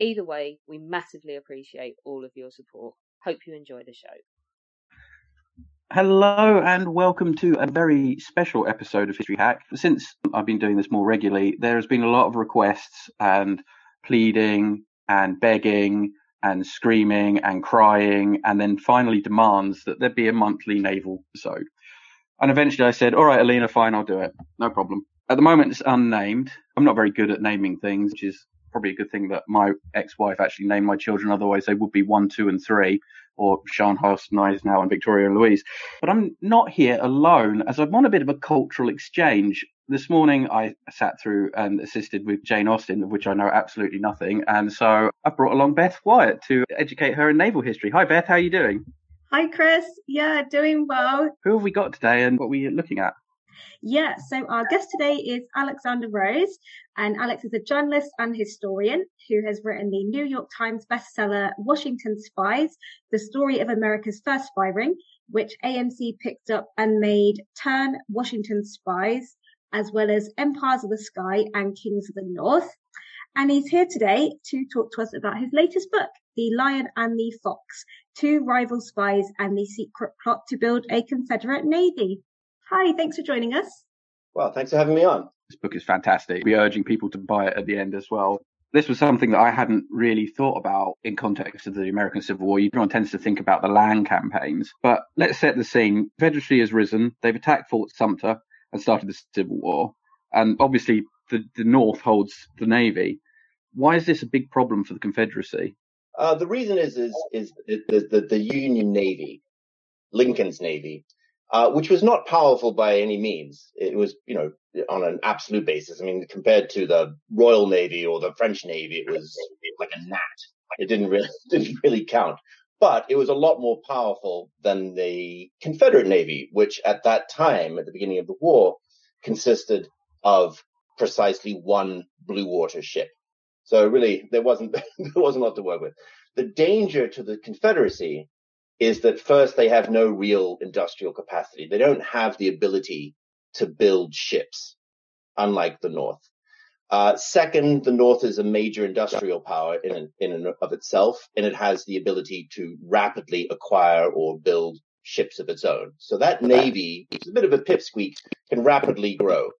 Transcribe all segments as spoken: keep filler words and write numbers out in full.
Either way, we massively appreciate all of your support. Hope you enjoy the show. Hello and welcome to a very special episode of History Hack. Since I've been doing this more regularly, there has been a lot of requests and pleading and begging and screaming and crying, and then finally demands that there be a monthly naval episode. And eventually I said, all right, Alina, fine, I'll do it. No problem. At the moment, it's unnamed. I'm not very good at naming things, which is probably a good thing that my ex-wife actually named my children, otherwise they would be one, two, and three, or Sean Hurst-Nies now and Victoria and Louise. But I'm not here alone, as I'm on a bit of a cultural exchange. This morning I sat through and assisted with Jane Austen, of which I know absolutely nothing, and so I brought along Beth Wyatt to educate her in naval history. Hi Beth, how are you doing? Hi Chris, yeah, doing well. Who have we got today and what are we looking at? Yeah, so our guest today is Alexander Rose, and Alex is a journalist and historian who has written the New York Times bestseller Washington's Spies, The Story of America's First Spy Ring, which A M C picked up and made Turn: Washington's Spies, as well as Empires of the Sky and Kings of the North. And he's here today to talk to us about his latest book, The Lion and the Fox, Two Rival Spies and the Secret Plot to Build a Confederate Navy. Hi, thanks for joining us. Well, thanks for having me on. This book is fantastic. We're urging people to buy it at the end as well. This was something that I hadn't really thought about in context of the American Civil War. Everyone tends to think about the land campaigns. But let's set the scene. Confederacy has risen. They've attacked Fort Sumter and started the Civil War. And obviously, the, the North holds the Navy. Why is this a big problem for the Confederacy? Uh, the reason is is, is, is the, the, the Union Navy, Lincoln's Navy, Uh, which was not powerful by any means. It was, you know, on an absolute basis. I mean, compared to the Royal Navy or the French Navy, it was like a gnat. It didn't really, didn't really count. But it was a lot more powerful than the Confederate Navy, which at that time, at the beginning of the war, consisted of precisely one blue water ship. So really, there wasn't, there wasn't a lot to work with. The danger to the Confederacy is that first, they have no real industrial capacity. They don't have the ability to build ships, unlike the North. Uh, second, the North is a major industrial power in an, in and of itself, and it has the ability to rapidly acquire or build ships of its own. So that Navy, it's a bit of a pipsqueak, can rapidly grow.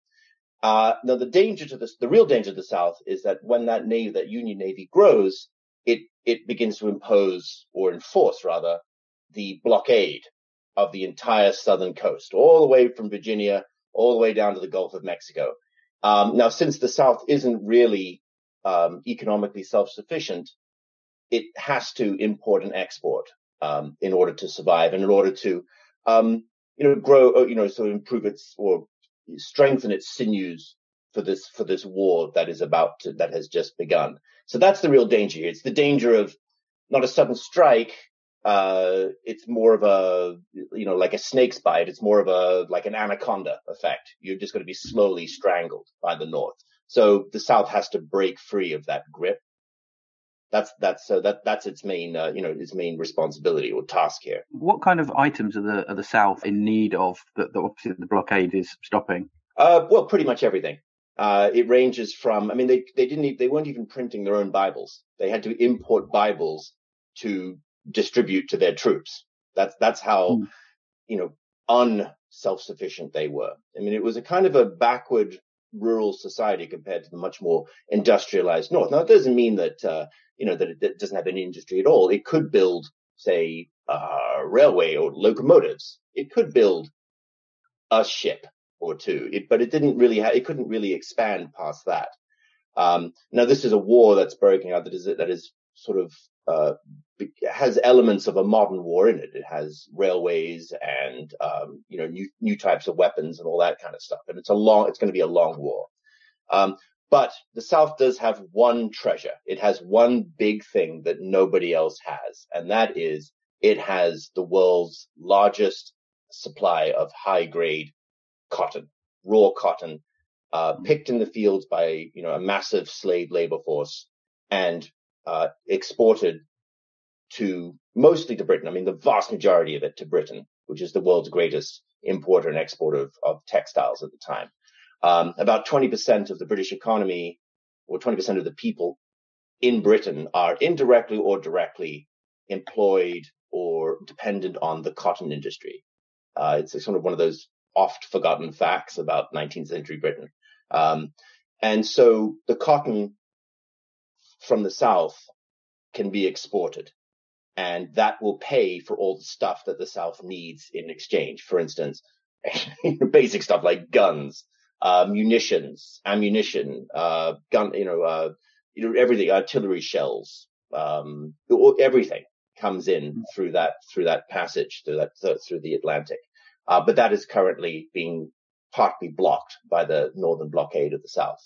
Uh, now, the danger to this, the real danger to the South is that when that Navy, that Union Navy grows, it, it begins to impose or enforce, rather, the blockade of the entire southern coast, all the way from Virginia, all the way down to the Gulf of Mexico. Um, now, since the South isn't really um, economically self-sufficient, it has to import and export um, in order to survive and in order to, um, you know, grow, you know, sort of improve its or strengthen its sinews for this for this war that is about to, that has just begun. So that's the real danger here. It's the danger of not a sudden strike. Uh, it's more of a, you know, like a snake's bite. It's more of a, like an anaconda effect. You're just going to be slowly strangled by the North. So the South has to break free of that grip. That's, that's, so that, that's its main, uh, you know, its main responsibility or task here. What kind of items are the, are the South in need of that, that obviously the blockade is stopping? Uh, well, pretty much everything. Uh, it ranges from, I mean, they, they didn't, need, they weren't even printing their own Bibles. They had to import Bibles to distribute to their troops. That's that's how mm. you know unself-sufficient they were. I mean, it was a kind of a backward rural society compared to the much more industrialized North. Now, it doesn't mean that, uh, you know, that it, that it doesn't have any industry at all. It could build, say, uh, railway or locomotives. It could build a ship or two, it, but it didn't really, ha- it couldn't really expand past that. Um, now, this is a war that's breaking out that is, that is sort of, uh, has elements of a modern war in it. It has railways and, um, you know, new, new types of weapons and all that kind of stuff. And it's a long, it's going to be a long war. Um, but the South does have one treasure. It has one big thing that nobody else has. And that is it has the world's largest supply of high grade cotton, raw cotton, uh, picked in the fields by, you know, a massive slave labor force and, uh, exported to mostly to Britain. I mean, the vast majority of it to Britain, which is the world's greatest importer and exporter of, of textiles at the time. Um, about twenty percent of the British economy or twenty percent of the people in Britain are indirectly or directly employed or dependent on the cotton industry. Uh, it's sort of one of those oft forgotten facts about nineteenth century Britain. Um, and so the cotton from the South can be exported. And that will pay for all the stuff that the South needs in exchange. For instance, basic stuff like guns, uh, munitions, ammunition, uh, gun, you know, uh, you know, everything, artillery shells, um, everything comes in through that, through that passage, through that, through the Atlantic. Uh, but that is currently being partly blocked by the northern blockade of the South.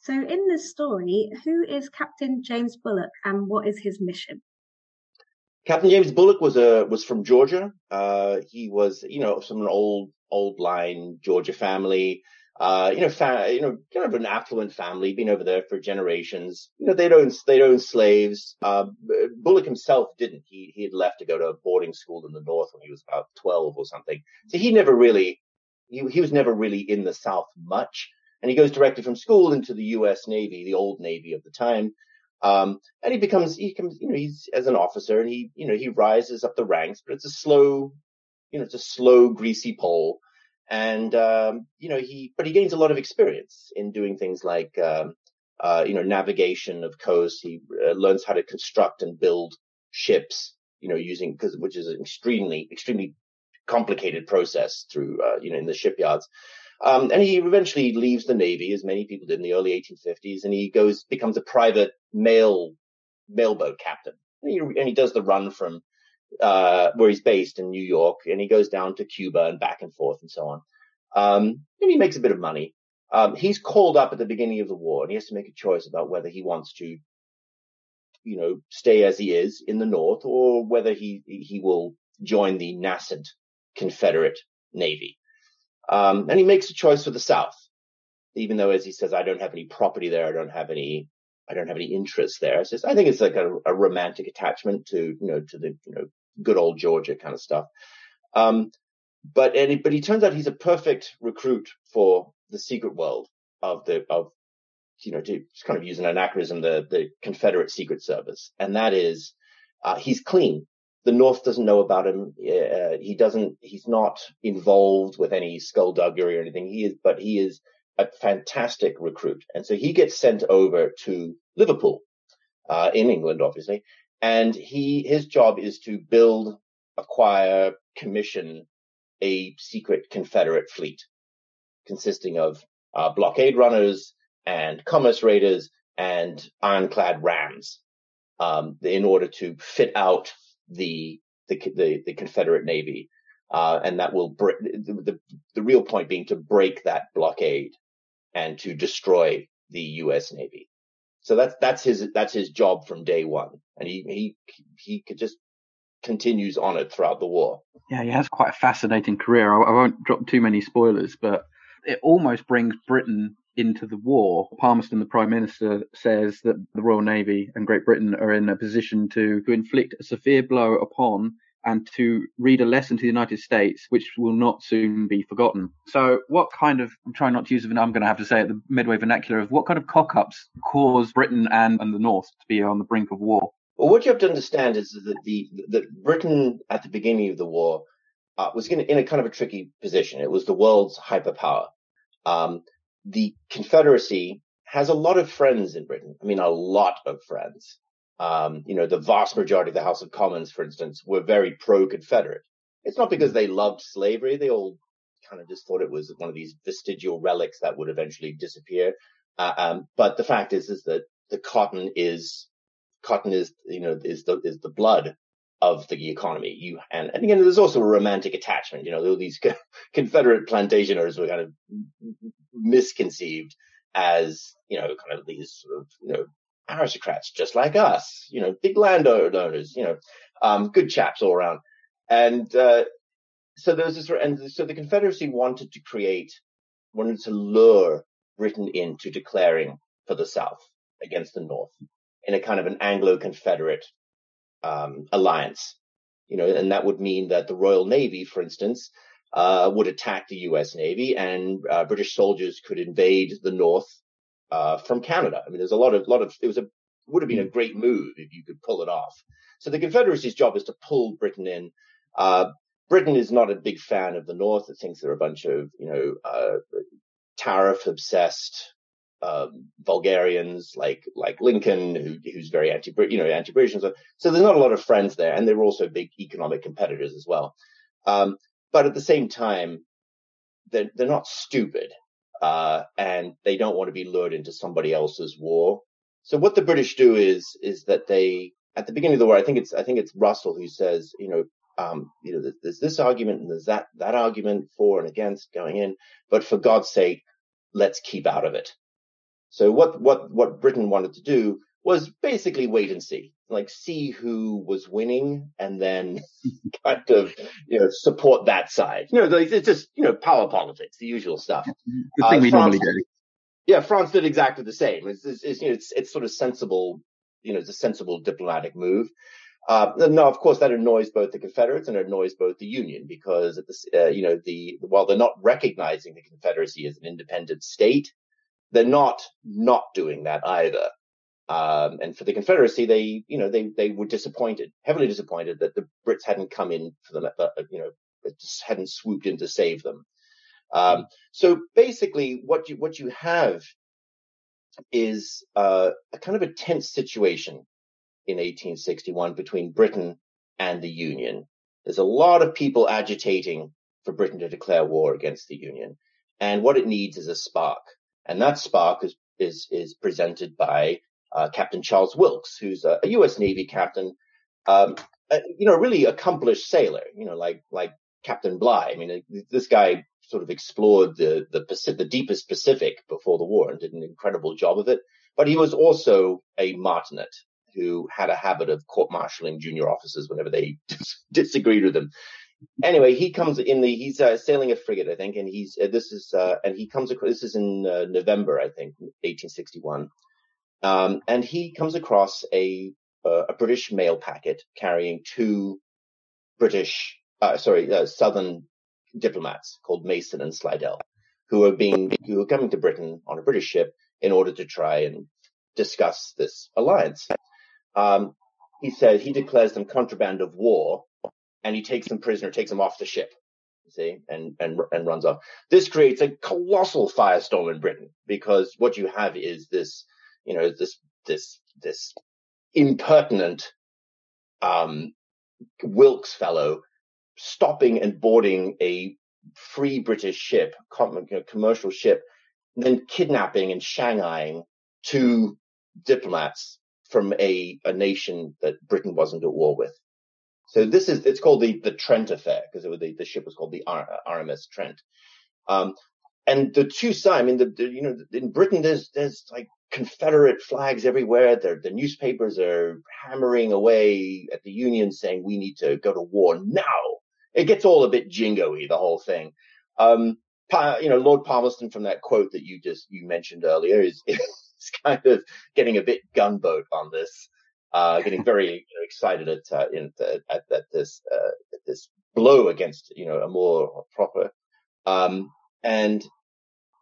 So in this story, who is Captain James Bullock and what is his mission? Captain James Bullock was a, was from Georgia. Uh, he was, you know, from an old, old line Georgia family. Uh, you know, fa- you know, kind of an affluent family, been over there for generations. You know, they'd owned, they'd owned slaves. Uh, Bullock himself didn't. He, he had left to go to a boarding school in the North when he was about twelve or something. So he never really, he, he was never really in the South much. And he goes directly from school into the U S Navy, the old Navy of the time. Um, and he becomes, he comes, you know, he's as an officer and he, you know, he rises up the ranks, but it's a slow, you know, it's a slow, greasy pole. And, um, you know, he, but he gains a lot of experience in doing things like, um, uh, you know, navigation of coast. He uh, learns how to construct and build ships, you know, using, cause, which is an extremely, extremely complicated process through, uh, you know, in the shipyards. Um, and he eventually leaves the Navy, as many people did in the early eighteen fifties, and he goes, becomes a private mail, mailboat captain. And he, and he does the run from, uh, where he's based in New York, and he goes down to Cuba and back and forth and so on. Um, and he makes a bit of money. Um, he's called up at the beginning of the war and he has to make a choice about whether he wants to, you know, stay as he is in the North or whether he, he will join the nascent Confederate Navy. Um, and he makes a choice for the South, even though, as he says, I don't have any property there. I don't have any, I don't have any interest there. It's just, I think it's like a, a romantic attachment to, you know, to the, you know, good old Georgia kind of stuff. Um, but, and, but he turns out he's a perfect recruit for the secret world of the, of, you know, to just kind of use an anachronism, the, the Confederate Secret Service. And that is, uh, he's clean. The North doesn't know about him. Uh, he doesn't, he's not involved with any skullduggery or anything. He is, but he is a fantastic recruit. And so he gets sent over to Liverpool, uh, in England, obviously. And he, his job is to build, acquire, commission a secret Confederate fleet consisting of, uh, blockade runners and commerce raiders and ironclad rams, um, in order to fit out The, the the the Confederate Navy, uh, and that will br- the, the the real point being to break that blockade and to destroy the U S Navy. So that's that's his that's his job from day one, and he he he could just continues on it throughout the war. Yeah, he has quite a fascinating career. I, I won't drop too many spoilers, but it almost brings Britain into the war. Palmerston, the Prime Minister, says that the Royal Navy and Great Britain are in a position to, to inflict a severe blow upon and to read a lesson to the United States, which will not soon be forgotten. So what kind of, I'm trying not to use, an, I'm going to have to say it, the Medway vernacular, of what kind of cock-ups caused Britain and, and the North to be on the brink of war? Well, what you have to understand is that the that Britain at the beginning of the war uh, was in a, in a kind of a tricky position. It was the world's hyperpower. Um, the Confederacy has a lot of friends in Britain. I mean, a lot of friends. Um, you know, the vast majority of the House of Commons, for instance, were very pro-Confederate. It's not because they loved slavery. They all kind of just thought it was one of these vestigial relics that would eventually disappear. Uh, um, but the fact is, is that the cotton is, cotton is, you know, is the, is the blood of the economy. You, and, and again, there's also a romantic attachment. You know, all these Confederate plantationers were kind of misconceived as, you know, kind of these sort of, you know, aristocrats just like us, you know, big landowners, you know, um, good chaps all around. And, uh, so there was this, and so the Confederacy wanted to create, wanted to lure Britain into declaring for the South against the North in a kind of an Anglo-Confederate, um, alliance, you know, and that would mean that the Royal Navy, for instance, uh, would attack the U S Navy, and uh, British soldiers could invade the North, uh, from Canada. I mean, there's a lot of, lot of, it was a, would have been a great move if you could pull it off. So the Confederacy's job is to pull Britain in. Uh, Britain is not a big fan of the North. It thinks they're a bunch of, you know, uh, tariff-obsessed, um, vulgarians like, like Lincoln, who, who's very anti-Brit, you know, anti-British and so on. So there's not a lot of friends there. And they were also big economic competitors as well. Um, but at the same time, they're, they're not stupid. Uh, and they don't want to be lured into somebody else's war. So what the British do is, is that they, at the beginning of the war, I think it's, I think it's Russell who says, you know, Um, you know, there's this argument and there's that, that argument for and against going in, but for God's sake, let's keep out of it. So what, what, what Britain wanted to do was basically wait and see, like see who was winning and then kind of, you know, support that side. You know, it's just, you know, power politics, the usual stuff. The thing uh, we France, normally do. Yeah. France did exactly the same. It's, it's, it's, you know, it's, it's sort of sensible, you know, it's a sensible diplomatic move. Uh, no, of course, that annoys both the Confederates and annoys both the Union because, at the, uh, you know, the, while they're not recognizing the Confederacy as an independent state, they're not not doing that either. Um, and for the Confederacy, they, you know, they, they were disappointed, heavily disappointed that the Brits hadn't come in for them, uh, you know, just hadn't swooped in to save them. Um, so basically what you, what you have is, uh, a kind of a tense situation in eighteen sixty-one between Britain and the Union. There's a lot of people agitating for Britain to declare war against the Union. And what it needs is a spark. And that spark is, is, is presented by, uh, Captain Charles Wilkes, who's a, a U S Navy captain, um, a, you know, really accomplished sailor, you know, like, like Captain Bligh. I mean, this guy sort of explored the, the Pacific, the deepest Pacific before the war and did an incredible job of it. But he was also a martinet who had a habit of court-martialing junior officers whenever they dis- disagreed with them. Anyway, he comes in the, he's uh, sailing a frigate, I think, and he's, uh, this is, uh, and he comes across, this is in uh, November, I think, eighteen sixty-one. Um, and he comes across a, uh, a British mail packet carrying two British, uh, sorry, uh, Southern diplomats called Mason and Slidell, who are being, who are coming to Britain on a British ship in order to try and discuss this alliance. Um, he said he declares them contraband of war and he takes them prisoner, takes them off the ship, you see, and, and, and runs off. This creates a colossal firestorm in Britain because what you have is this, you know, this, this, this impertinent, um, Wilkes fellow stopping and boarding a free British ship, commercial ship, and then kidnapping and shanghaiing two diplomats from a, a nation that Britain wasn't at war with. So this is, it's called the, the Trent affair because it was the, the ship was called the R, RMS Trent. Um, and the two sides, I mean, the, the, you know, in Britain, there's, there's like Confederate flags everywhere. The, the newspapers are hammering away at the Union saying we need to go to war now. It gets all a bit jingoey, the whole thing. Um, you know, Lord Palmerston from that quote that you just, you mentioned earlier is, is It's kind of getting a bit gunboat on this, uh, getting very you know, excited at, uh, in, at, at this, uh, at this blow against, you know, a more proper. Um, and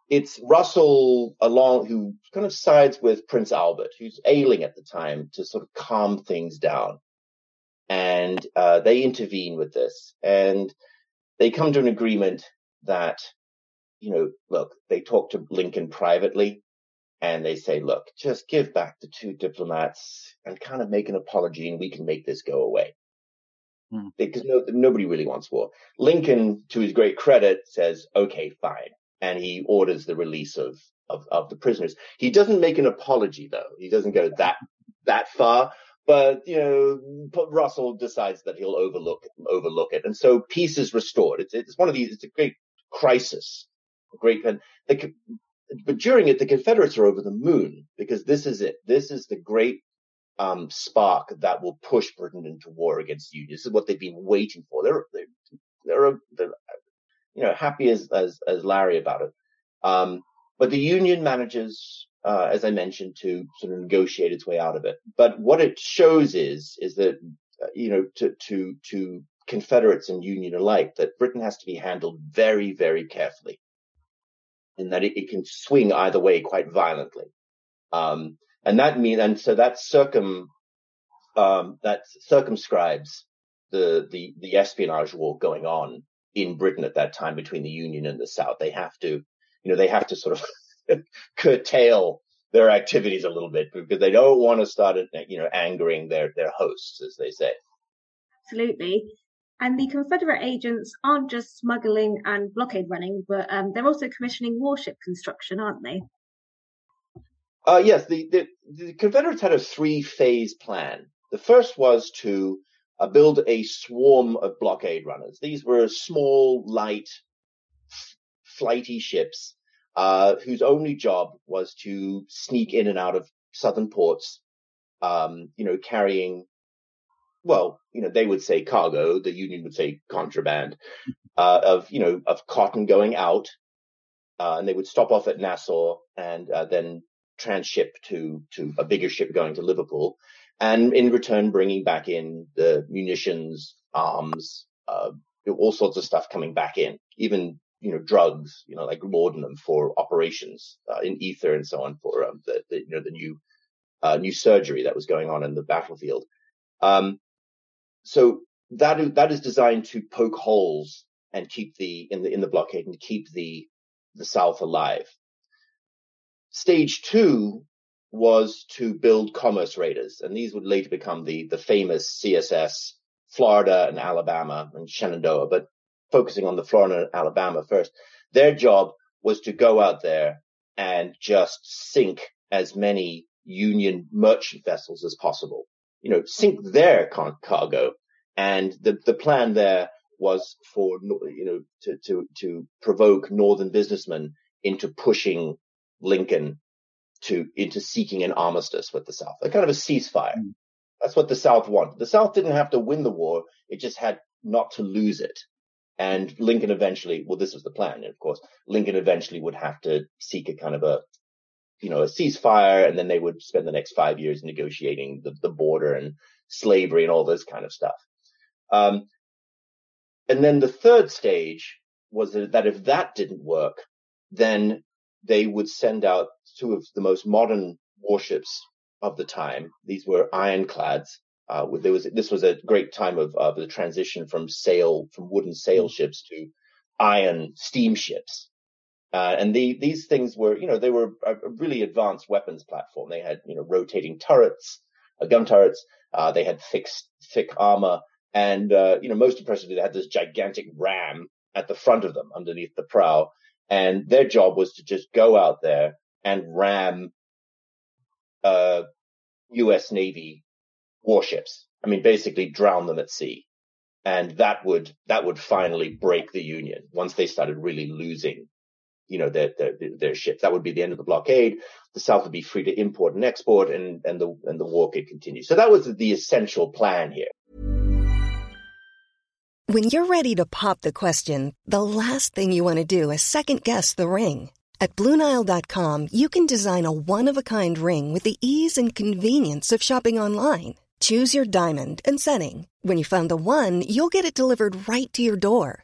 it's Russell along who kind of sides with Prince Albert, who's ailing at the time, to sort of calm things down. And, uh, they intervene with this and they come to an agreement that you know, look, they talk to Lincoln privately and they say, look, just give back the two diplomats and kind of make an apology and we can make this go away. Mm. Because no, nobody really wants war. Lincoln, to his great credit, says, okay, fine. And he orders the release of, of, of the prisoners. He doesn't make an apology, though. He doesn't go that, that far. But, you know, Russell decides that he'll overlook, overlook it. And so peace is restored. It's, it's one of these, it's a great crisis. A great, and the, but during it, the Confederates are over the moon because this is it. This is the great, um, spark that will push Britain into war against the Union. This is what they've been waiting for. They're, they're, they're, they're you know, happy as, as, as Larry about it. Um, but the Union manages, Uh, as I mentioned, to sort of negotiate its way out of it. But what it shows is, is that, uh, you know, to, to, to Confederates and Union alike, that Britain has to be handled very, very carefully and that it, it can swing either way quite violently. Um, and that mean, and so that circum, um, that circumscribes the, the, the espionage war going on in Britain at that time between the Union and the South. They have to, you know, they have to sort of, curtail their activities a little bit because they don't want to start, you know, angering their, their hosts, as they say. Absolutely. And the Confederate agents aren't just smuggling and blockade running, but um, they're also commissioning warship construction, aren't they? Uh, yes, the, the, the Confederates had a three-phase plan. The first was to uh, build a swarm of blockade runners. These were small, light, f- flighty ships. Uh, whose only job was to sneak in and out of southern ports, um, you know, carrying, well, you know, they would say cargo, the Union would say contraband, uh, of, you know, of cotton going out, uh, and they would stop off at Nassau and uh, then transship to, to a bigger ship going to Liverpool, and in return bringing back in the munitions, arms, uh, all sorts of stuff coming back in, even you know, drugs, you know, like laudanum for operations uh, in ether and so on for um, the, the, you know, the new, uh, new surgery that was going on in the battlefield. Um, so that is, that is designed to poke holes and keep the, in the, in the blockade and keep the, the South alive. Stage two was to build commerce raiders. And these would later become the, the famous C S S Florida and Alabama and Shenandoah, but focusing on the Florida and Alabama first, their job was to go out there and just sink as many Union merchant vessels as possible, you know, sink their car- cargo. And the, the plan there was for, you know, to, to, to provoke northern businessmen into pushing Lincoln to, into seeking an armistice with the South, a kind of a ceasefire. Mm. That's what the South wanted. The South didn't have to win the war. It just had not to lose it. And Lincoln eventually, well, this was the plan, of course, Lincoln eventually would have to seek a kind of a, you know, a ceasefire. And then they would spend the next five years negotiating the, the border and slavery and all this kind of stuff. Um, and then the third stage was that if that didn't work, then they would send out two of the most modern warships of the time. These were ironclads. Uh, there was, this was a great time of, of the transition from sail, from wooden sail ships to iron steamships. Uh, and the, these things were, you know, they were a really advanced weapons platform. They had, you know, rotating turrets, uh, gun turrets. Uh, they had thick, thick armor. And, uh, you know, most impressively, they had this gigantic ram at the front of them underneath the prow. And their job was to just go out there and ram, uh, U S Navy warships. I mean, basically drown them at sea. And that would, that would finally break the Union once they started really losing, you know, their, their, their ships. That would be the end of the blockade. The South would be free to import and export and, and the, and the war could continue. So that was the essential plan here. When you're ready to pop the question, the last thing you want to do is second guess the ring. At Blue Nile dot com, you can design a one-of-a-kind ring with the ease and convenience of shopping online. Choose your diamond and setting. When you find the one, you'll get it delivered right to your door.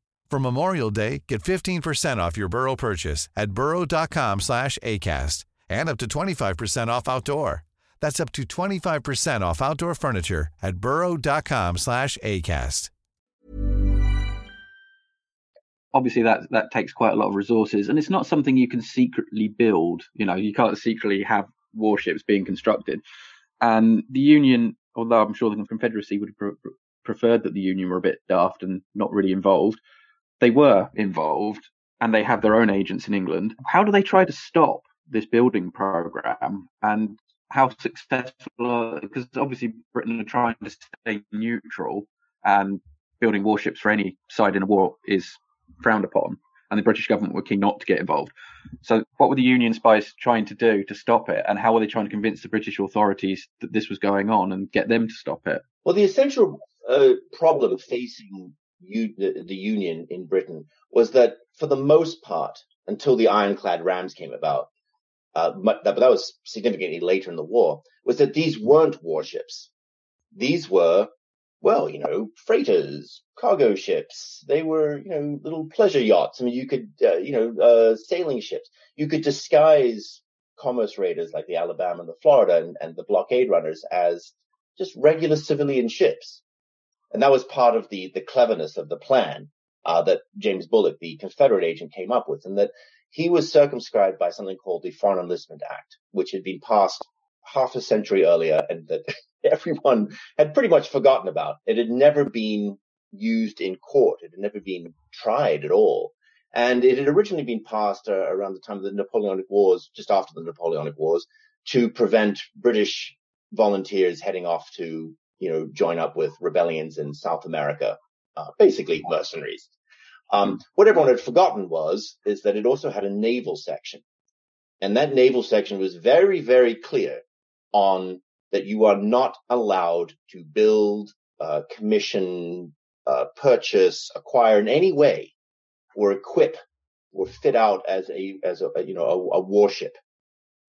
For Memorial Day, get fifteen percent off your Burrow purchase at burrow dot com slash ACAST, and up to twenty-five percent off outdoor. That's up to twenty-five percent off outdoor furniture at burrow dot com slash ACAST. Obviously, that that takes quite a lot of resources, and it's not something you can secretly build. You know, you can't secretly have warships being constructed. And the Union, although I'm sure the Confederacy would have pre- preferred that the Union were a bit daft and not really involved, they were involved, and they have their own agents in England. How do they try to stop this building program, and how successful are, because obviously Britain are trying to stay neutral, and building warships for any side in a war is frowned upon, and the British government were keen not to get involved. So what were the Union spies trying to do to stop it, and how were they trying to convince the British authorities that this was going on and get them to stop it? Well, the essential uh, problem facing U- the, the Union in Britain was that, for the most part, until the ironclad rams came about, uh, but that was significantly later in the war, was that these weren't warships. These were, well, you know, freighters, cargo ships. They were, you know, little pleasure yachts. I mean, you could, uh, you know, uh, sailing ships. You could disguise commerce raiders like the Alabama and the Florida and, and the blockade runners as just regular civilian ships. And that was part of the, the cleverness of the plan, uh, that James Bullock, the Confederate agent, came up with, and that he was circumscribed by something called the Foreign Enlistment Act, which had been passed half a century earlier, and that everyone had pretty much forgotten about. It had never been used in court. It had never been tried at all. And it had originally been passed uh, around the time of the Napoleonic Wars, just after the Napoleonic Wars, to prevent British volunteers heading off to, you know, join up with rebellions in South America, uh, basically mercenaries. Um, what everyone had forgotten was, is that it also had a naval section. And that naval section was very, very clear on that you are not allowed to build, uh, commission, uh, purchase, acquire in any way, or equip, or fit out as a, as a, you know, a, a warship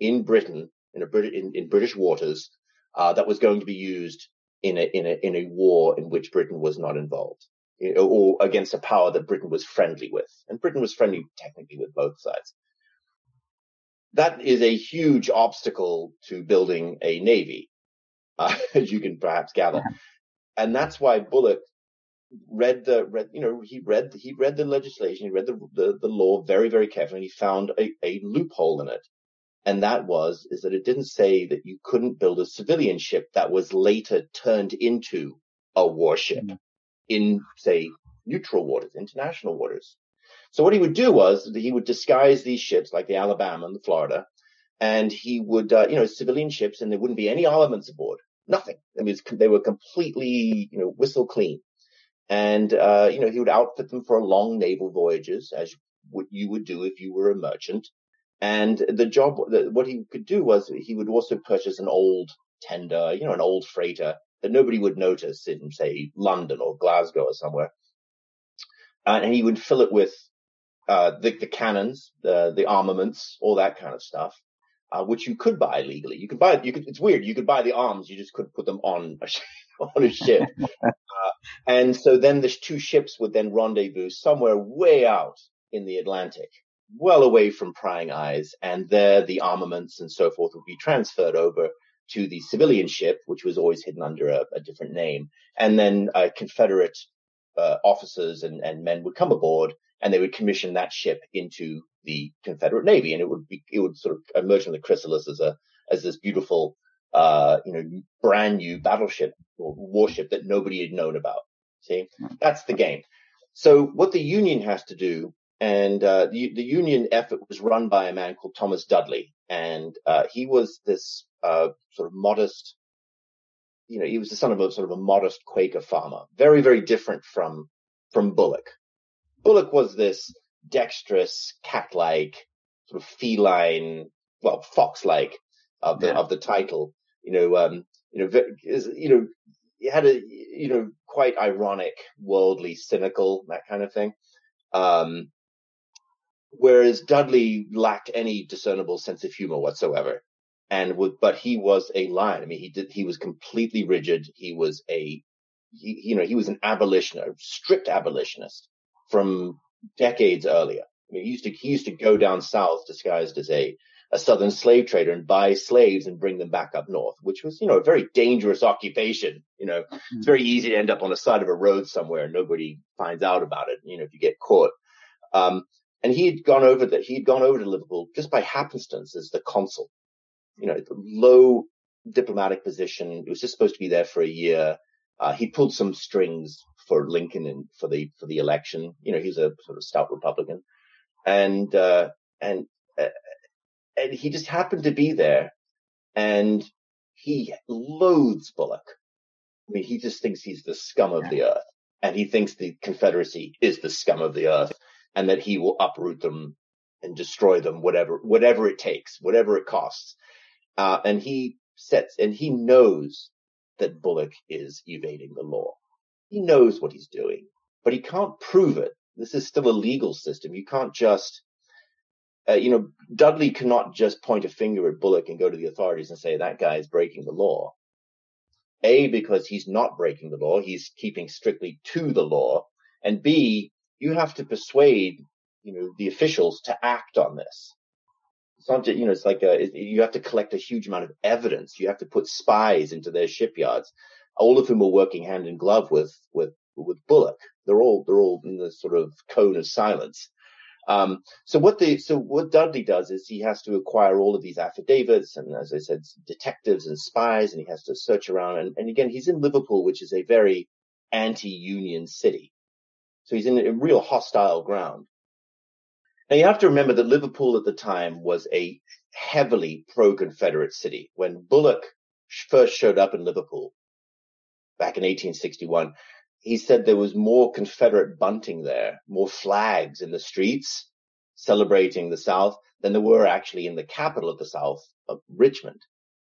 in Britain, in a Brit- in, in British waters, uh, that was going to be used in a, in a, in a war in which Britain was not involved, or against a power that Britain was friendly with. And Britain was friendly technically with both sides. That is a huge obstacle to building a navy, uh, as you can perhaps gather. And that's why Bullock read the, read, you know, he read, he read the legislation, he read the, the, the law very, very carefully, and he found a, a loophole in it. And that was, is that it didn't say that you couldn't build a civilian ship that was later turned into a warship mm-hmm. in, say, neutral waters, international waters. So what he would do was that he would disguise these ships like the Alabama and the Florida, and he would, uh, you know, civilian ships, and there wouldn't be any armaments aboard, nothing. I mean, it's, they were completely, you know, whistle clean. And, uh, you know, he would outfit them for long naval voyages, as what you would do if you were a merchant. And the job, the, what he could do was he would also purchase an old tender, you know, an old freighter that nobody would notice in, say, London or Glasgow or somewhere. Uh, and he would fill it with uh the, the cannons, the the armaments, all that kind of stuff, uh, which you could buy legally. You could buy you could. It's weird. You could buy the arms. You just couldn't put them on a ship, on a ship. uh, and so then the two ships would then rendezvous somewhere way out in the Atlantic, well away from prying eyes. And there the armaments and so forth would be transferred over to the civilian ship, which was always hidden under a, a different name. And then a Confederate Uh, officers and, and men would come aboard, and they would commission that ship into the Confederate Navy, and it would be it would sort of emerge from the chrysalis as a as this beautiful uh you know brand new battleship or warship that nobody had known about. See, that's the game. So what the Union has to do, and uh the, the Union effort was run by a man called Thomas Dudley, and uh he was this uh sort of modest. You know, he was the son of a sort of a modest Quaker farmer, very, very different from from Bullock. Bullock was this dexterous, cat-like, sort of feline, well, fox-like of the yeah. of the title. You know, um, you know, you know, it had a, you know, quite ironic, worldly, cynical, that kind of thing. Um, whereas Dudley lacked any discernible sense of humor whatsoever. And would, but he was a lion. I mean, he did, he was completely rigid. He was a, he, you know, he was an abolitionist, strict abolitionist from decades earlier. I mean, he used to, he used to go down south disguised as a, a southern slave trader and buy slaves and bring them back up north, which was, you know, a very dangerous occupation. You know, mm-hmm. It's very easy to end up on the side of a road somewhere and nobody finds out about it, you know, if you get caught. Um, and he had gone over that, he had gone over to Liverpool just by happenstance as the consul. You know, low diplomatic position. It was just supposed to be there for a year. Uh, he pulled some strings for Lincoln and for the, for the election. You know, he's a sort of stout Republican. And, uh, and, uh, and he just happened to be there, and he loathes Bullock. I mean, he just thinks he's the scum of the earth, and he thinks the Confederacy is the scum of the earth, and that he will uproot them and destroy them, whatever, whatever it takes, whatever it costs. Uh, and he sets, and he knows that Bullock is evading the law. He knows what he's doing, but he can't prove it. This is still a legal system. You can't just, uh, you know, Dudley cannot just point a finger at Bullock and go to the authorities and say, that guy is breaking the law. A, because he's not breaking the law. He's keeping strictly to the law. And B, you have to persuade, you know, the officials to act on this. It's not just, you know, it's like a, it, you have to collect a huge amount of evidence. You have to put spies into their shipyards, all of whom are working hand in glove with, with, with Bullock. They're all, they're all in the sort of cone of silence. Um, so what the, so what Dudley does is he has to acquire all of these affidavits and, as I said, detectives and spies, and he has to search around. And, and again, he's in Liverpool, which is a very anti-union city. So he's in a real hostile ground. Now, you have to remember that Liverpool at the time was a heavily pro-Confederate city. When Bullock first showed up in Liverpool back in eighteen sixty-one, he said there was more Confederate bunting there, more flags in the streets celebrating the South than there were actually in the capital of the South, of Richmond.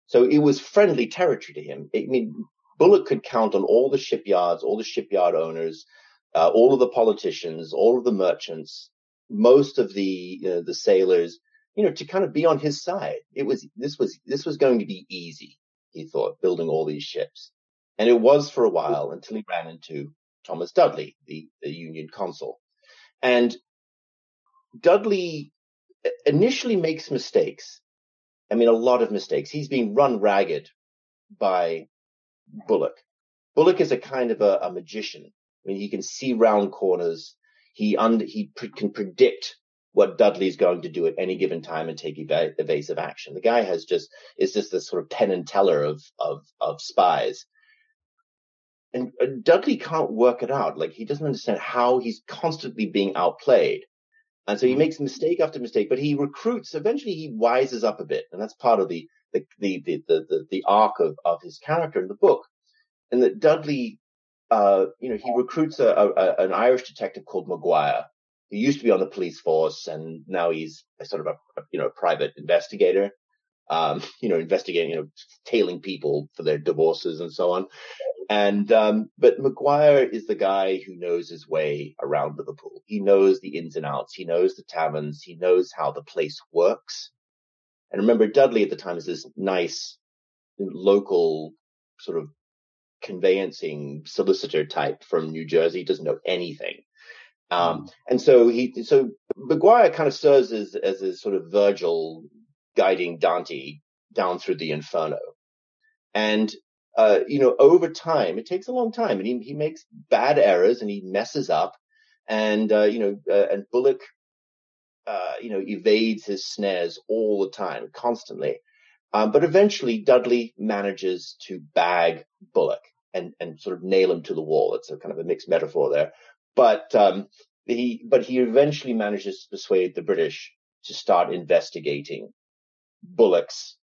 So it was friendly territory to him. I mean, Bullock could count on all the shipyards, all the shipyard owners, uh, all of the politicians, all of the merchants, most of the uh, the sailors, you know, to kind of be on his side. It was this was this was going to be easy, he thought, building all these ships, and it was for a while until he ran into Thomas Dudley, the, the Union consul, and Dudley initially makes mistakes. I mean, a lot of mistakes. He's being run ragged by Bullock. Bullock is a kind of a, a magician. I mean, he can see round corners. He under, he pre- can predict what Dudley's going to do at any given time and take ev- evasive action. The guy has just is just this sort of pen and teller of of of spies, and, and Dudley can't work it out. Like, he doesn't understand how he's constantly being outplayed, and so he makes mistake after mistake. But he recruits. Eventually, he wises up a bit, and that's part of the the the the the, the arc of of his character in the book, and that Dudley. Uh, you know, he recruits a, a, an Irish detective called Maguire, who used to be on the police force, and now he's a sort of a, you know, a private investigator, um, you know, investigating, you know, tailing people for their divorces and so on. And, um, but Maguire is the guy who knows his way around Liverpool. He knows the ins and outs. He knows the taverns. He knows how the place works. And remember, Dudley at the time is this nice local sort of conveyancing solicitor type from New Jersey, doesn't know anything. Um, and so he, so Maguire kind of serves as, as a sort of Virgil guiding Dante down through the inferno. And, uh, you know, over time, it takes a long time, and he, he makes bad errors and he messes up, and, uh, you know, uh, and Bullock, uh, you know, evades his snares all the time, constantly. Um, but eventually Dudley manages to bag Bullock and, and sort of nail him to the wall. It's a kind of a mixed metaphor there, but, um, he, but he eventually manages to persuade the British to start investigating Bullock's,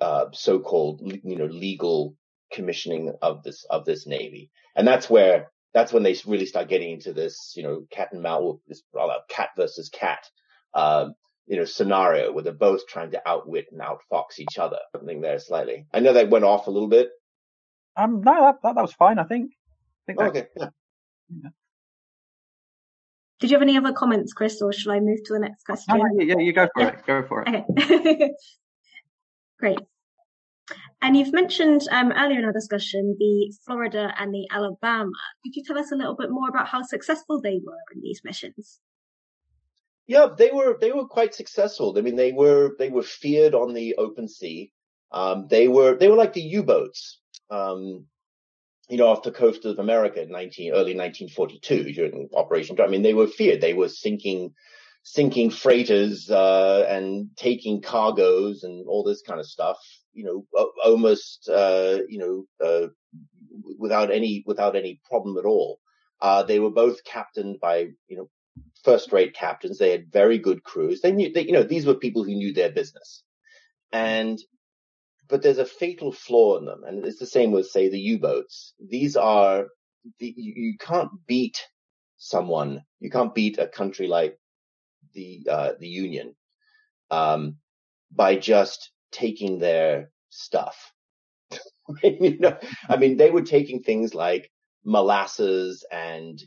uh, so-called, you know, legal commissioning of this, of this Navy. And that's where, that's when they really start getting into this, you know, cat and mouse, this cat versus cat, um, you know, scenario where they're both trying to outwit and outfox each other. Something there slightly. I know that went off a little bit. Um, no, that, that that was fine. I think. I think that, okay. Yeah. Yeah. Did you have any other comments, Chris, or should I move to the next question? No, yeah, yeah, you go for yeah. it. Go for it. Okay. Great. And you've mentioned um, earlier in our discussion the Florida and the Alabama. Could you tell us a little bit more about how successful they were in these missions? Yeah, they were they were quite successful. I mean, they were they were feared on the open sea. Um, they were they were like the U-boats, um, you know, off the coast of America in nineteen, early nineteen forty-two during Operation. I mean, they were feared. They were sinking sinking freighters uh, and taking cargoes and all this kind of stuff. You know, almost, uh, you know, uh, without any, without any problem at all. Uh, they were both captained by, you know, first-rate captains. They had very good crews. They knew, they, you know, these were people who knew their business. And, but there's a fatal flaw in them. And it's the same with, say, the U-boats. These are, the, you, you can't beat someone. You can't beat a country like the, uh, the Union, um, by just taking their stuff. You know, I mean, they were taking things like molasses and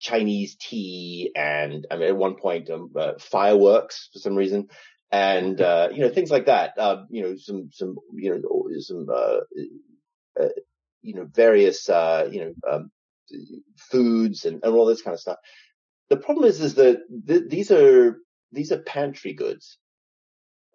Chinese tea, and I mean, at one point, um, uh, fireworks for some reason, and uh, you know, things like that. Uh, you know, some some you know some uh, uh, you know various uh, you know um, foods and, and all this kind of stuff. The problem is, is that th- these are these are pantry goods.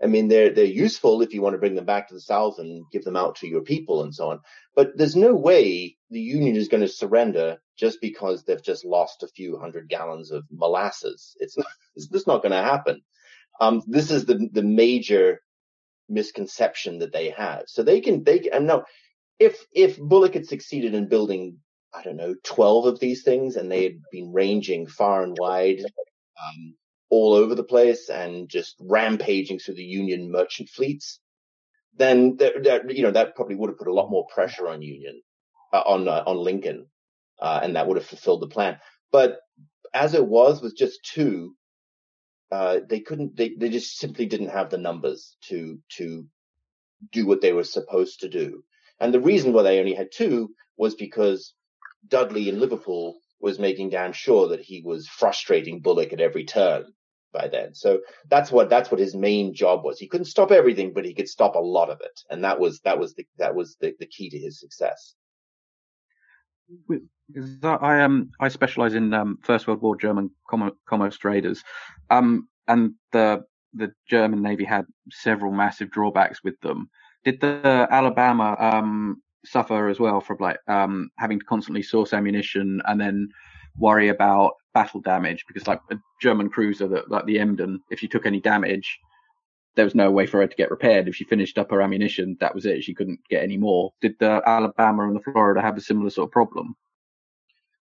I mean, they're, they're useful if you want to bring them back to the South and give them out to your people and so on. But there's no way the Union is going to surrender just because they've just lost a few hundred gallons of molasses. It's not, it's just not going to happen. Um, this is the, the major misconception that they have. So they can, they can, and now if, if Bullock had succeeded in building, I don't know, twelve of these things, and they had been ranging far and wide, um, all over the place and just rampaging through the Union merchant fleets, then that, that, you know, that probably would have put a lot more pressure on Union, uh, on uh, on Lincoln, uh, and that would have fulfilled the plan. But as it was, with just two, uh, they couldn't. They, they just simply didn't have the numbers to to do what they were supposed to do. And the reason why they only had two was because Dudley in Liverpool was making damn sure that he was frustrating Bullock at every turn by then. So that's what that's what his main job was. He couldn't stop everything, but he could stop a lot of it, and that was that was the that was the, the key to his success. I um I specialize in um, First World War German commerce traders, um and the the German Navy had several massive drawbacks with them. Did the Alabama um? suffer as well from like um having to constantly source ammunition and then worry about battle damage, because like a German cruiser that like the Emden, if she took any damage, there was no way for her to get repaired. If she finished up her ammunition, that was it. She couldn't get any more. Did the Alabama and the Florida have a similar sort of problem?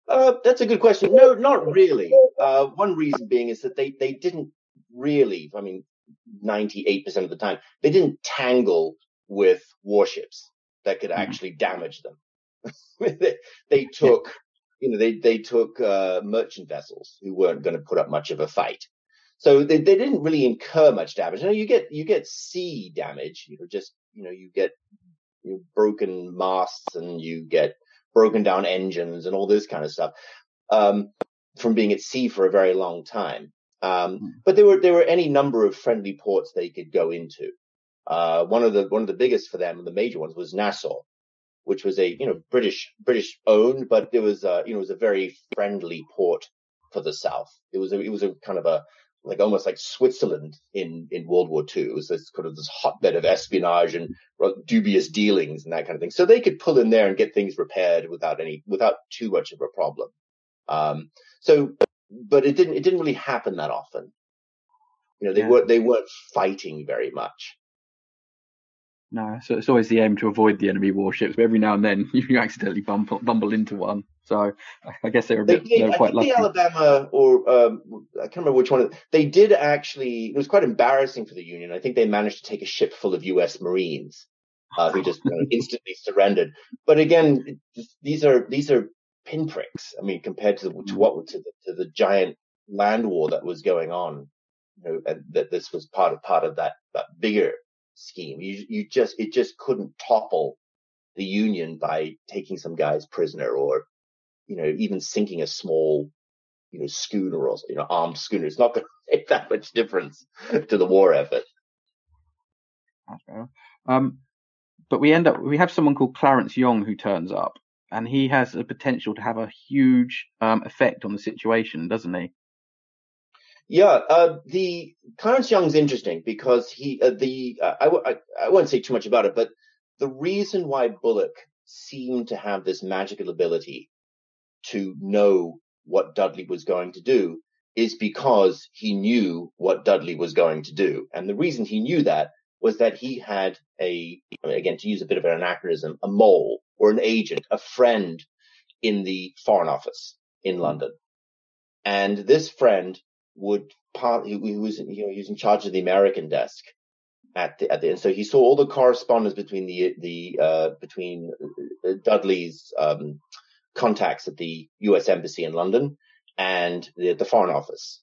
Uh that's a good question. No, not really. Uh one reason being is that they they didn't really, I mean ninety-eight percent of the time, they didn't tangle with warships that could actually damage them. they, they took, you know, they, they took, uh, merchant vessels who weren't going to put up much of a fight. So they, they didn't really incur much damage. You know, you get, you get sea damage, you know, just, you know, you get you know, broken masts and you get broken down engines and all this kind of stuff, um, from being at sea for a very long time. Um, but there were, there were any number of friendly ports they could go into. Uh, one of the, one of the biggest for them, the major ones, was Nassau, which was a, you know, British, British owned, but it was a, you know, it was a very friendly port for the South. It was a, it was a kind of a, like almost like Switzerland in, in World War Two. It was this kind of this hotbed of espionage and dubious dealings and that kind of thing. So they could pull in there and get things repaired without any, without too much of a problem. Um, so, but it didn't, it didn't really happen that often. You know, they yeah. weren't, they weren't fighting very much. No, so it's always the aim to avoid the enemy warships, but every now and then you accidentally bumble, bumble into one. So I guess they were a bit, they, they were quite lucky. I think the Alabama, or um, I can't remember which one, they did actually, it was quite embarrassing for the Union. I think they managed to take a ship full of U S Marines uh, who just you know, instantly surrendered. But again, these are these are pinpricks. I mean, compared to the, to what to the, to the giant land war that was going on, you know, and that this was part of part of that that bigger scheme. You you just it just couldn't topple the Union by taking some guys prisoner, or, you know, even sinking a small, you know, schooner or, you know, armed schooner. It's not going to make that much difference to the war effort. Um, but we end up, we have someone called Clarence Young who turns up, and he has the potential to have a huge um, effect on the situation, doesn't he? Yeah, uh, the Clarence Young's interesting because he, uh, the, uh, I, w- I, I won't say too much about it, but the reason why Bullock seemed to have this magical ability to know what Dudley was going to do is because he knew what Dudley was going to do. And the reason he knew that was that he had a, I mean, again, to use a bit of an anachronism, a mole or an agent, a friend in the Foreign Office in London. And this friend would part, he was, you know, he was in charge of the American desk at the, at the, and so he saw all the correspondence between the, the, uh, between Dudley's, um, contacts at the U S Embassy in London and the, the Foreign Office.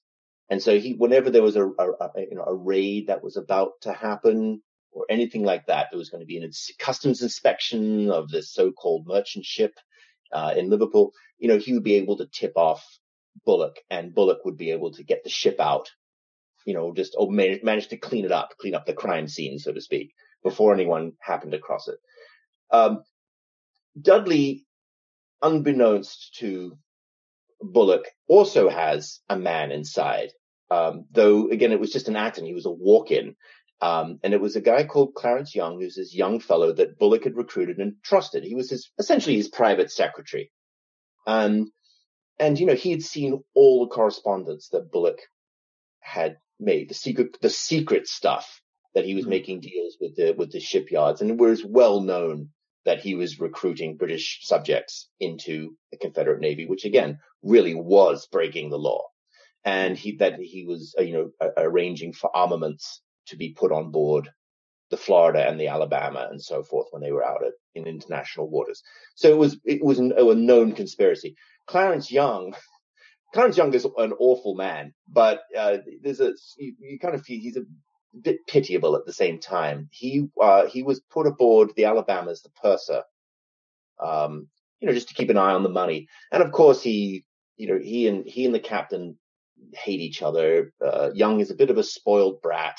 And so he, whenever there was a, a, a, you know, a raid that was about to happen or anything like that, there was going to be a customs inspection of this so-called merchant ship, uh, in Liverpool, you know, he would be able to tip off Bullock, and Bullock would be able to get the ship out, you know, just oh, manage, manage to clean it up, clean up the crime scene, so to speak, before anyone happened across it. Um, Dudley, unbeknownst to Bullock, also has a man inside, um, though, again, it was just an accident. He was a walk-in, um, and it was a guy called Clarence Young, who's this young fellow that Bullock had recruited and trusted. He was his, essentially his private secretary. Um, And, you know, he had seen all the correspondence that Bullock had made, the secret, the secret stuff that he was mm-hmm. making deals with the, with the shipyards. And it was well known that he was recruiting British subjects into the Confederate Navy, which again, really was breaking the law. And he, that he was, you know, arranging for armaments to be put on board the Florida and the Alabama and so forth when they were out at, in international waters. So it was, it was an, a known conspiracy. Clarence Young, Clarence Young is an awful man, but uh, there's a you, you kind of feel he's a bit pitiable at the same time. He uh, he was put aboard the Alabama as the purser, um, you know, just to keep an eye on the money. And of course, he you know he and he and the captain hate each other. Uh, Young is a bit of a spoiled brat,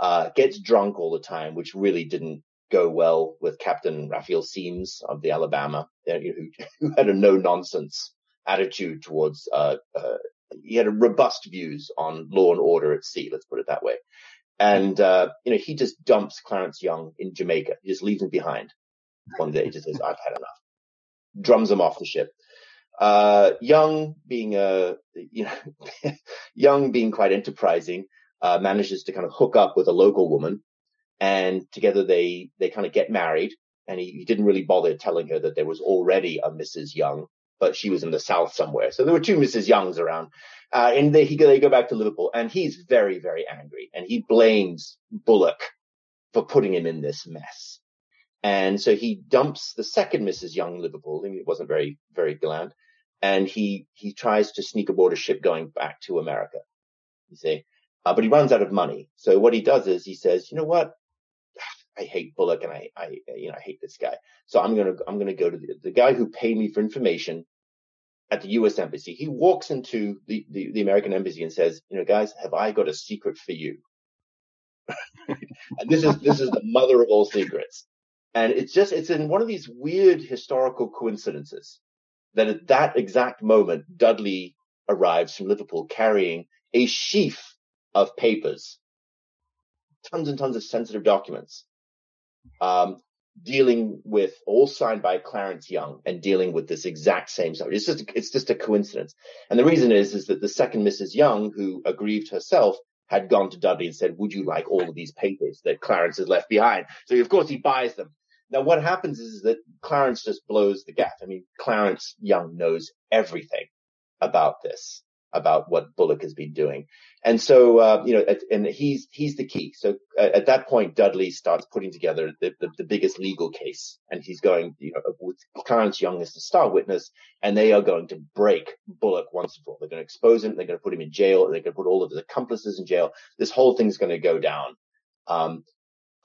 uh, gets drunk all the time, which really didn't go well with Captain Raphael Seams of the Alabama, who, who had a no-nonsense attitude towards, uh, uh, he had a robust views on law and order at sea, let's put it that way. And, uh, you know, he just dumps Clarence Young in Jamaica. He just leaves him behind one day. He just says, I've had enough. Drums him off the ship. Uh, Young being, a, you know, Young being quite enterprising, uh, manages to kind of hook up with a local woman. And together they, they kind of get married, and he, he didn't really bother telling her that there was already a Missus Young, but she was in the South somewhere. So there were two Missus Youngs around, uh, and they, he, they go back to Liverpool, and he's very, very angry, and he blames Bullock for putting him in this mess. And so he dumps the second Missus Young in Liverpool, and it wasn't very, very glam, and he, he tries to sneak aboard a ship going back to America, you see, uh, but he runs out of money. So what he does is he says, you know what? I hate Bullock, and I, I, you know, I hate this guy. So I'm gonna, I'm gonna go to the, the guy who paid me for information at the U S Embassy. He walks into the, the, the American Embassy and says, you know, guys, have I got a secret for you? And this is, this is the mother of all secrets. And it's just, it's in one of these weird historical coincidences that at that exact moment, Dudley arrives from Liverpool carrying a sheaf of papers, tons and tons of sensitive documents. Um, dealing with all signed by Clarence Young and dealing with this exact same subject. It's just, it's just a coincidence. And the reason is, is that the second Missus Young, who aggrieved herself, had gone to Dudley and said, would you like all of these papers that Clarence has left behind? So of course he buys them. Now what happens is, is that Clarence just blows the gaff. I mean, Clarence Young knows everything about this, about what Bullock has been doing. And so, uh, you know, and he's, he's the key. So uh, at that point, Dudley starts putting together the, the, the biggest legal case, and he's going, you know, with Clarence Young as the star witness, and they are going to break Bullock once and for all. They're going to expose him. They're going to put him in jail. They're going to put all of his accomplices in jail. This whole thing's going to go down. Um,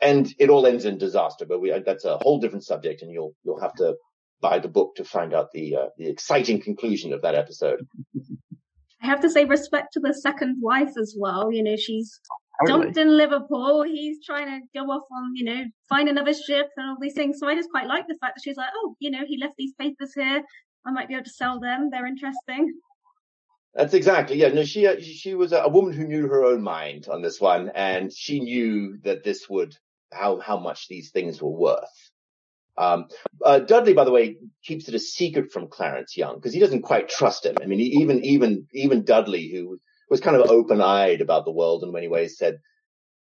And it all ends in disaster, but we, that's a whole different subject, and you'll you'll have to buy the book to find out the uh, the exciting conclusion of that episode. I have to say, respect to the second wife as well. You know, she's totally dumped in Liverpool. He's trying to go off on, you know, find another ship and all these things. So I just quite like the fact that she's like, oh, you know, he left these papers here. I might be able to sell them. They're interesting. That's exactly, yeah. No, she she was a woman who knew her own mind on this one, and she knew that this would how how much these things were worth. Um, uh, Dudley, by the way, keeps it a secret from Clarence Young because he doesn't quite trust him. I mean, he, even even even Dudley, who was kind of open eyed about the world in many ways, said,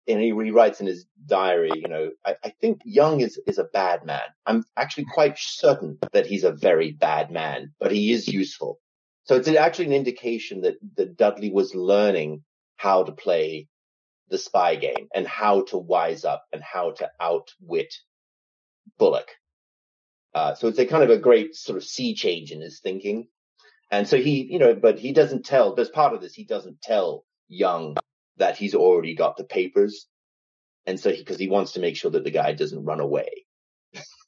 and he, he writes in his diary, you know, I, I think Young is is a bad man. I'm actually quite certain that he's a very bad man, but he is useful. So it's actually an indication that, that Dudley was learning how to play the spy game and how to wise up and how to outwit Bullock. Uh, so it's a kind of a great sort of sea change in his thinking. And so he, you know, but he doesn't tell, there's part of this, he doesn't tell Young that he's already got the papers. And so because he, he wants to make sure that the guy doesn't run away.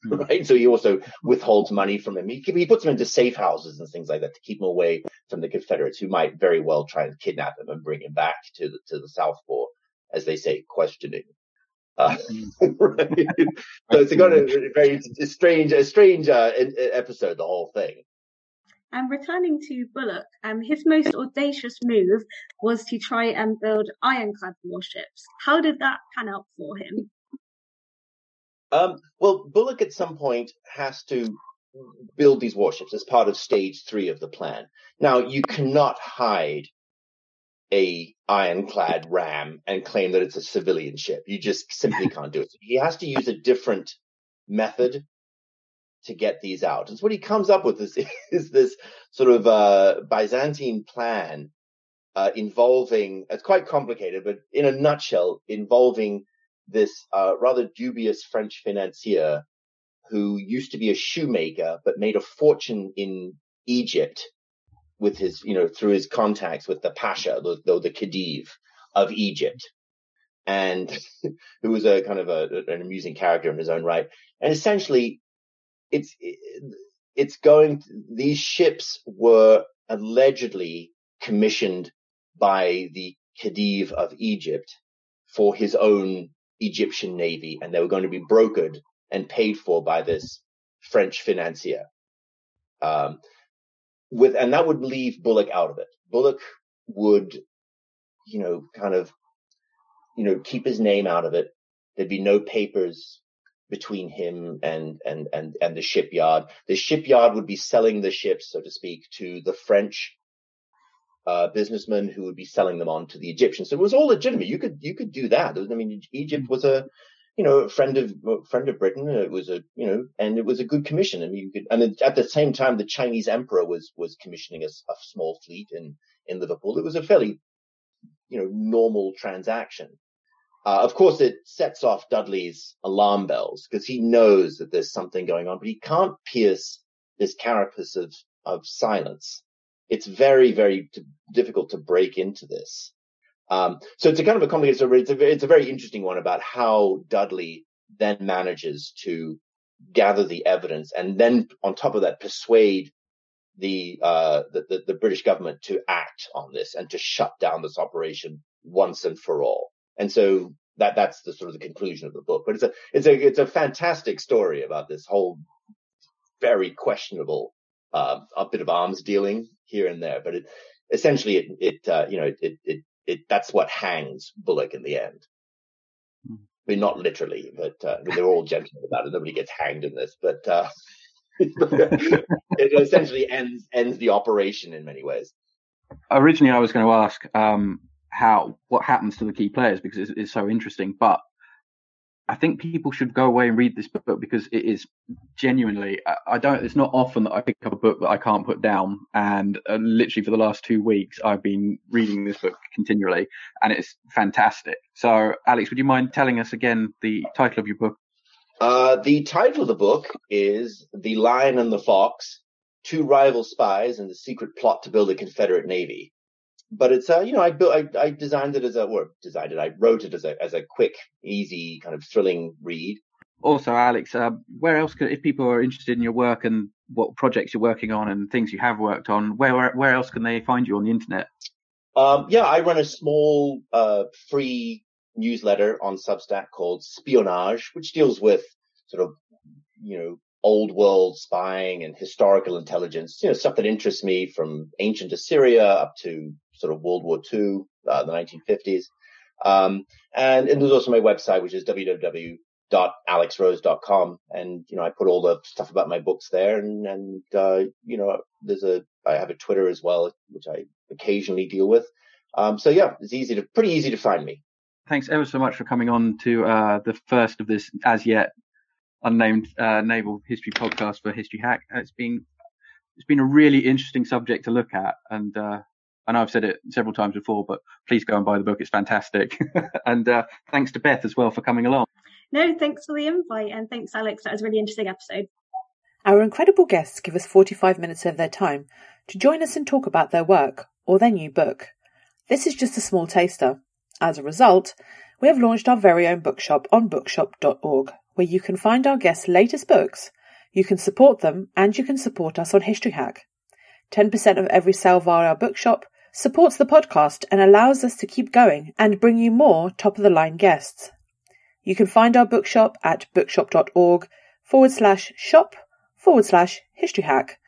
Right, so he also withholds money from him. He, he puts him into safe houses and things like that to keep him away from the Confederates, who might very well try and kidnap him and bring him back to the to the South for, as they say, questioning. Uh, right? So it's got a very a strange, a strange uh, episode, the whole thing. And um, returning to Bullock, um, his most audacious move was to try and build ironclad warships. How did that pan out for him? Um, well, Bullock at some point has to build these warships as part of stage three of the plan. Now, you cannot hide a ironclad ram and claim that it's a civilian ship. You just simply can't do it. He has to use a different method to get these out. And so what he comes up with is, is this sort of uh, Byzantine plan uh, involving, it's quite complicated, but in a nutshell, involving this uh, rather dubious French financier who used to be a shoemaker but made a fortune in Egypt with his, you know, through his contacts with the Pasha, the, the, the Khedive of Egypt, and who was a kind of a, an amusing character in his own right. And essentially, it's it's going. These ships were allegedly commissioned by the Khedive of Egypt for his own Egyptian Navy, and they were going to be brokered and paid for by this French financier. Um, with and that would leave Bullock out of it. Bullock would, you know, kind of, you know, keep his name out of it. There'd be no papers between him and and and and the shipyard. The shipyard would be selling the ships, so to speak, to the French Uh, businessmen who would be selling them on to the Egyptians. So it was all legitimate. You could you could do that. I mean, Egypt was a, you know, a friend of friend of Britain. It was a, you know, and it was a good commission. I mean, you could, and at the same time, the Chinese emperor was was commissioning a, a small fleet in in Liverpool. It was a fairly, you know, normal transaction. Uh, of course, it sets off Dudley's alarm bells because he knows that there's something going on, but he can't pierce this carapace of of silence. It's very, very t- difficult to break into this. Um, so it's a kind of a complicated story. It's a, it's a very interesting one about how Dudley then manages to gather the evidence and then on top of that persuade the, uh, the, the, the British government to act on this and to shut down this operation once and for all. And so that, that's the sort of the conclusion of the book. But it's a, it's a, it's a fantastic story about this whole very questionable, uh, a bit of arms dealing here and there, but it, essentially it, it, uh, you know, it, it, it, it, that's what hangs Bullock in the end. I mean, not literally, but, uh, they're all gentle about it. Nobody gets hanged in this, but, uh, it essentially ends, ends the operation in many ways. Originally, I was going to ask, um, how, what happens to the key players because it's, it's so interesting, but I think people should go away and read this book because it is genuinely, I don't, it's not often that I pick up a book that I can't put down. And uh, literally for the last two weeks, I've been reading this book continually and it's fantastic. So Alex, would you mind telling us again the title of your book? Uh, the title of the book is The Lion and the Fox, Two Rival Spies and the Secret Plot to Build a Confederate Navy. But it's, uh, you know, I built, I, I designed it as a, or designed it, I wrote it as a, as a quick, easy, kind of thrilling read. Also, Alex, uh, where else can, if people are interested in your work and what projects you're working on and things you have worked on, where, where, where else can they find you on the internet? Um, yeah, I run a small, uh, free newsletter on Substack called Spionage, which deals with sort of, you know, old world spying and historical intelligence, you know, stuff that interests me from ancient Assyria up to sort of World War Two, uh, the nineteen fifties. Um, and, and there's also my website, which is w w w dot alex rose dot com. And, you know, I put all the stuff about my books there. And, and, uh, you know, there's a, I have a Twitter as well, which I occasionally deal with. Um, so yeah, it's easy to, pretty easy to find me. Thanks ever so much for coming on to, uh, the first of this as yet unnamed uh, naval history podcast for History Hack. It's been it's been a really interesting subject to look at, and uh, I know I've said it several times before, but please go and buy the book; it's fantastic. And uh, thanks to Beth as well for coming along. No, thanks for the invite, and thanks, Alex. That was a really interesting episode. Our incredible guests give us forty-five minutes of their time to join us and talk about their work or their new book. This is just a small taster. As a result, we have launched our very own bookshop on bookshop dot org, where you can find our guests' latest books, you can support them, and you can support us on History Hack. ten percent of every sale via our bookshop supports the podcast and allows us to keep going and bring you more top-of-the-line guests. You can find our bookshop at bookshop.org forward slash shop forward slash History Hack,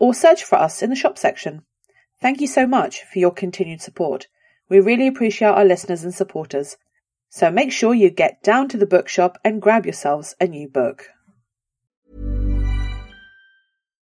or search for us in the shop section. Thank you so much for your continued support. We really appreciate our listeners and supporters. So make sure you get down to the bookshop and grab yourselves a new book.